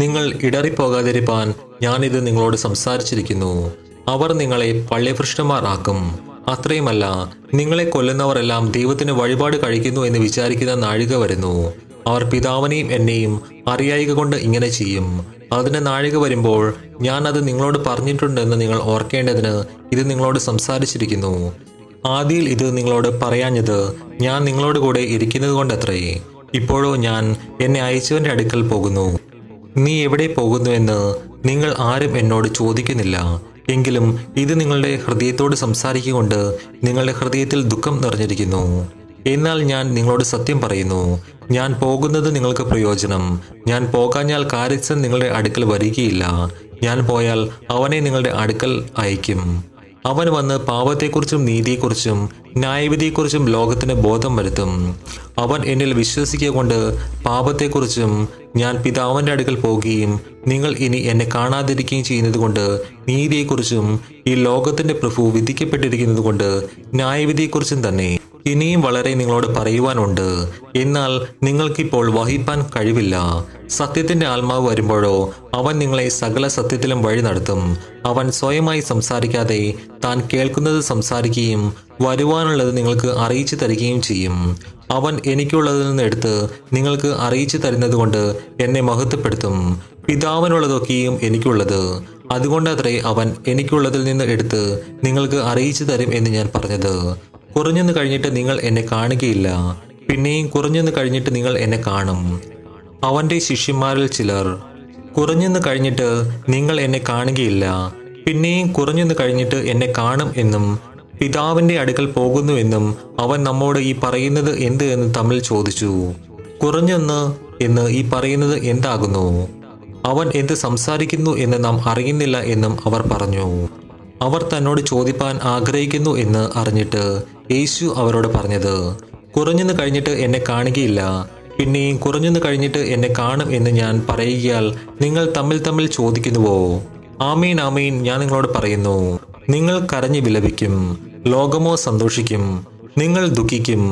നിങ്ങൾ ഇടറിപ്പോകാതിരിപ്പാൻ ഞാനിത് നിങ്ങളോട് സംസാരിച്ചിരിക്കുന്നു. അവർ നിങ്ങളെ പള്ളിഭ്രഷ്ടന്മാർ ആക്കും. അത്രയുമല്ല, നിങ്ങളെ കൊല്ലുന്നവരെല്ലാം ദൈവത്തിന് വഴിപാട് കഴിക്കുന്നു എന്ന് വിചാരിക്കുന്ന നാഴിക വരുന്നു. അവർ പിതാവിനെയും എന്നെയും അറിയായിക കൊണ്ട് ഇങ്ങനെ ചെയ്യും. അതിന് നാഴിക വരുമ്പോൾ ഞാൻ അത് നിങ്ങളോട് പറഞ്ഞിട്ടുണ്ടെന്ന് നിങ്ങൾ ഓർക്കേണ്ടതിന് ഇത് നിങ്ങളോട് സംസാരിച്ചിരിക്കുന്നു. ആദിയിൽ ഇത് നിങ്ങളോട് പറയാഞ്ഞത് ഞാൻ നിങ്ങളോട് കൂടെ ഇരിക്കുന്നത് കൊണ്ടത്രേ. ഇപ്പോഴോ ഞാൻ എന്നെ അയച്ചവൻ്റെ അടുക്കൽ പോകുന്നു. നീ എവിടെ പോകുന്നുവെന്ന് നിങ്ങൾ ആരും എന്നോട് ചോദിക്കുന്നില്ല. എങ്കിലും ഇത് നിങ്ങളുടെ ഹൃദയത്തോട് സംസാരിക്കൊണ്ട് നിങ്ങളുടെ ഹൃദയത്തിൽ ദുഃഖം നിറഞ്ഞിരിക്കുന്നു. എന്നാൽ ഞാൻ നിങ്ങളോട് സത്യം പറയുന്നു, ഞാൻ പോകുന്നത് നിങ്ങൾക്ക് പ്രയോജനം. ഞാൻ പോകാഞ്ഞാൽ കാര്യസ്ഥൻ നിങ്ങളുടെ അടുക്കൽ വരികയില്ല. ഞാൻ പോയാൽ അവനെ നിങ്ങളുടെ അടുക്കൽ അയക്കും. അവൻ വന്ന് പാപത്തെക്കുറിച്ചും നീതിയെക്കുറിച്ചും ന്യായവിധിയെക്കുറിച്ചും ലോകത്തിന് ബോധം വരുത്തും. അവൻ എന്നിൽ വിശ്വസിക്കുക കൊണ്ട് പാപത്തെക്കുറിച്ചും ഞാൻ പിതാവിൻ്റെ അടുക്കൽ പോകുകയും നിങ്ങൾ ഇനി എന്നെ കാണാതിരിക്കുകയും ചെയ്യുന്നത് കൊണ്ട് നീതിയെക്കുറിച്ചും ഈ ലോകത്തിൻ്റെ പ്രഭു വിധിക്കപ്പെട്ടിരിക്കുന്നത് കൊണ്ട് ന്യായവിധിയെക്കുറിച്ചും തന്നെ. ഇനിയും വളരെ നിങ്ങളോട് പറയുവാനുണ്ട്, എന്നാൽ നിങ്ങൾക്കിപ്പോൾ വഹിപ്പാൻ കഴിവില്ല. സത്യത്തിൻ്റെ ആത്മാവ് വരുമ്പോഴോ അവൻ നിങ്ങളെ സകല സത്യത്തിലും വഴി നടത്തും. അവൻ സ്വയമായി സംസാരിക്കാതെ താൻ കേൾക്കുന്നത് സംസാരിക്കുകയും വരുവാനുള്ളത് നിങ്ങൾക്ക് അറിയിച്ചു തരികയും ചെയ്യും. അവൻ എനിക്കുള്ളതിൽ നിന്ന് എടുത്ത് നിങ്ങൾക്ക് അറിയിച്ചു തരുന്നത് കൊണ്ട് എന്നെ മഹത്വപ്പെടുത്തും. പിതാവിനുള്ളതൊക്കെയും എനിക്കുള്ളത്, അതുകൊണ്ടത്രേ അവൻ എനിക്കുള്ളതിൽ നിന്ന് എടുത്ത് നിങ്ങൾക്ക് അറിയിച്ചു തരും എന്ന് ഞാൻ പറഞ്ഞത്. കുറഞ്ഞെന്ന് കഴിഞ്ഞിട്ട് നിങ്ങൾ എന്നെ കാണുകയില്ല, പിന്നെയും കുറഞ്ഞെന്ന് കഴിഞ്ഞിട്ട് നിങ്ങൾ എന്നെ കാണും. അവൻ്റെ ശിഷ്യന്മാരിൽ ചിലർ കുറഞ്ഞെന്ന് കഴിഞ്ഞിട്ട് നിങ്ങൾ എന്നെ കാണുകയില്ല, പിന്നെയും കുറഞ്ഞെന്ന് കഴിഞ്ഞിട്ട് എന്നെ കാണും എന്നും പിതാവിൻ്റെ അടുക്കൽ പോകുന്നു എന്നും അവൻ നമ്മോട് ഈ പറയുന്നത് എന്ത് എന്ന് തമ്മിൽ ചോദിച്ചു. കുറഞ്ഞെന്ന് എന്ന് ഈ പറയുന്നത് എന്താകുന്നു? അവൻ എന്ത് സംസാരിക്കുന്നു എന്ന് നാം അറിയുന്നില്ല എന്നും അവർ പറഞ്ഞു. അവർ തന്നോട് ചോദിപ്പാൻ ആഗ്രഹിക്കുന്നു എന്ന് അറിഞ്ഞിട്ട് യേശു അവരോട് പറഞ്ഞത്, കുറഞ്ഞെന്ന് കഴിഞ്ഞിട്ട് എന്നെ കാണുകയില്ല, പിന്നെയും കുറഞ്ഞെന്ന് കഴിഞ്ഞിട്ട് എന്നെ കാണും എന്ന് ഞാൻ പറയുകയാൽ നിങ്ങൾ തമ്മിൽ തമ്മിൽ ചോദിക്കുന്നുവോ? ആമീൻ ആമീൻ ഞാൻ നിങ്ങളോട് പറയുന്നു, നിങ്ങൾ കരഞ്ഞു വിലപിക്കും, ലോകമോ സന്തോഷിക്കും. നിങ്ങൾ ദുഃഖിക്കും,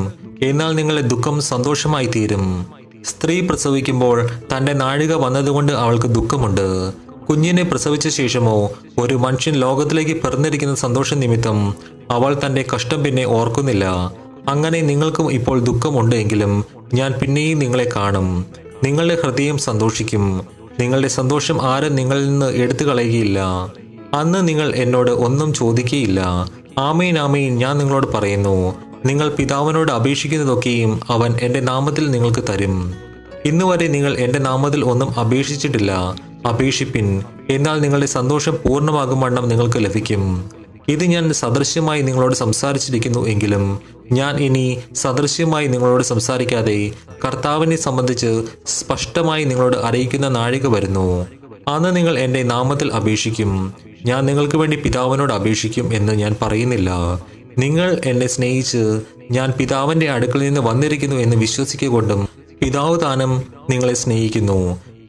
എന്നാൽ നിങ്ങളുടെ ദുഃഖം സന്തോഷമായി തീരും. സ്ത്രീ പ്രസവിക്കുമ്പോൾ തൻ്റെ നാഴിക വന്നതുകൊണ്ട് അവൾക്ക് ദുഃഖമുണ്ട്. കുഞ്ഞിനെ പ്രസവിച്ച ശേഷമോ ഒരു മനുഷ്യൻ ലോകത്തിലേക്ക് പിറന്നിരിക്കുന്ന സന്തോഷം നിമിത്തം അവൾ തൻ്റെ കഷ്ടം പിന്നെ ഓർക്കുന്നില്ല. അങ്ങനെ നിങ്ങൾക്കും ഇപ്പോൾ ദുഃഖമുണ്ട്, എങ്കിലും ഞാൻ പിന്നെയും നിങ്ങളെ കാണും. നിങ്ങളുടെ ഹൃദയം സന്തോഷിക്കും, നിങ്ങളുടെ സന്തോഷം ആരും നിങ്ങളിൽ നിന്ന് എടുത്തു കളയുകയില്ല. അന്ന് നിങ്ങൾ എന്നോട് ഒന്നും ചോദിക്കുകയില്ല. ആമീൻ ആമീൻ ഞാൻ നിങ്ങളോട് പറയുന്നു, നിങ്ങൾ പിതാവിനോട് അപേക്ഷിക്കുന്നതൊക്കെയും അവൻ എൻ്റെ നാമത്തിൽ നിങ്ങൾക്ക് തരും. ഇന്നുവരെ നിങ്ങൾ എൻ്റെ നാമത്തിൽ ഒന്നും അപേക്ഷിച്ചിട്ടില്ല. അപേക്ഷിപ്പിൻ, എന്നാൽ നിങ്ങളുടെ സന്തോഷം പൂർണ്ണമാകുംവണ്ണം നിങ്ങൾക്ക് ലഭിക്കും. ഇത് ഞാൻ സദൃശ്യമായി നിങ്ങളോട് സംസാരിച്ചിരിക്കുന്നു, എങ്കിലും ഞാൻ ഇനി സദൃശ്യമായി നിങ്ങളോട് സംസാരിക്കാതെ കർത്താവിനെ സംബന്ധിച്ച് സ്പഷ്ടമായി നിങ്ങളോട് അറിയിക്കുന്ന നാഴിക വരുന്നു. അന്ന് നിങ്ങൾ എൻ്റെ നാമത്തിൽ അപേക്ഷിക്കും. ഞാൻ നിങ്ങൾക്ക് വേണ്ടി പിതാവിനോട് അപേക്ഷിക്കും എന്ന് ഞാൻ പറയുന്നില്ല. നിങ്ങൾ എന്നെ സ്നേഹിച്ച് ഞാൻ പിതാവിൻ്റെ അടുക്കൽ നിന്ന് വന്നിരിക്കുന്നു എന്ന് വിശ്വസിക്കുക കൊണ്ടും പിതാവ് താനും നിങ്ങളെ സ്നേഹിക്കുന്നു.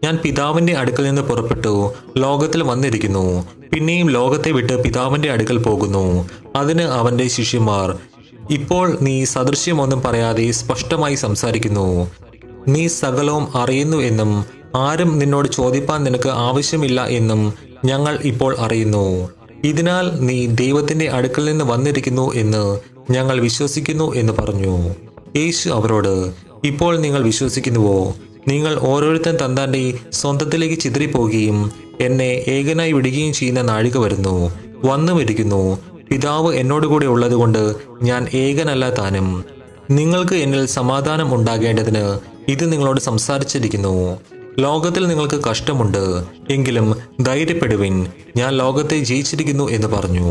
ഞാൻ പിതാവിൻ്റെ അടുക്കൽ നിന്ന് പുറപ്പെട്ടു ലോകത്തിൽ വന്നിരിക്കുന്നു, പിന്നെയും ലോകത്തെ വിട്ട് പിതാവിൻ്റെ അടുക്കൽ പോകുന്നു. അതിന് അവൻ്റെ ശിഷ്യന്മാർ, ഇപ്പോൾ നീ സദൃശ്യമൊന്നും പറയാതെ സ്പഷ്ടമായി സംസാരിക്കുന്നു. നീ സകലവും അറിയുന്നു എന്നും ആരും നിന്നോട് ചോദിപ്പാൻ നിനക്ക് ആവശ്യമില്ല എന്നും ഞങ്ങൾ ഇപ്പോൾ അറിയുന്നു. ഇതിനാൽ നീ ദൈവത്തിൻ്റെ അടുക്കൽ നിന്ന് വന്നിരിക്കുന്നു എന്ന് ഞങ്ങൾ വിശ്വസിക്കുന്നു എന്ന് പറഞ്ഞു. യേശു അവരോട്, ഇപ്പോൾ നിങ്ങൾ വിശ്വസിക്കുന്നുവോ? നിങ്ങൾ ഓരോരുത്തൻ തന്താൻ്റെ സ്വന്തത്തിലേക്ക് ചിതറിപ്പോകുകയും എന്നെ ഏകനായി വിടുകയും ചെയ്യുന്ന നാഴിക വരുന്നു, വന്നുമിരിക്കുന്നു. പിതാവ് എന്നോടുകൂടെ ഉള്ളതുകൊണ്ട് ഞാൻ ഏകനല്ല താനും. നിങ്ങൾക്ക് എന്നിൽ സമാധാനം ഉണ്ടാകേണ്ടതിന് ഇത് നിങ്ങളോട് സംസാരിച്ചിരിക്കുന്നു. ലോകത്തിൽ നിങ്ങൾക്ക് കഷ്ടമുണ്ട്, എങ്കിലും ധൈര്യപ്പെടുവിൻ, ഞാൻ ലോകത്തെ ജയിച്ചിരിക്കുന്നു എന്ന് പറഞ്ഞു.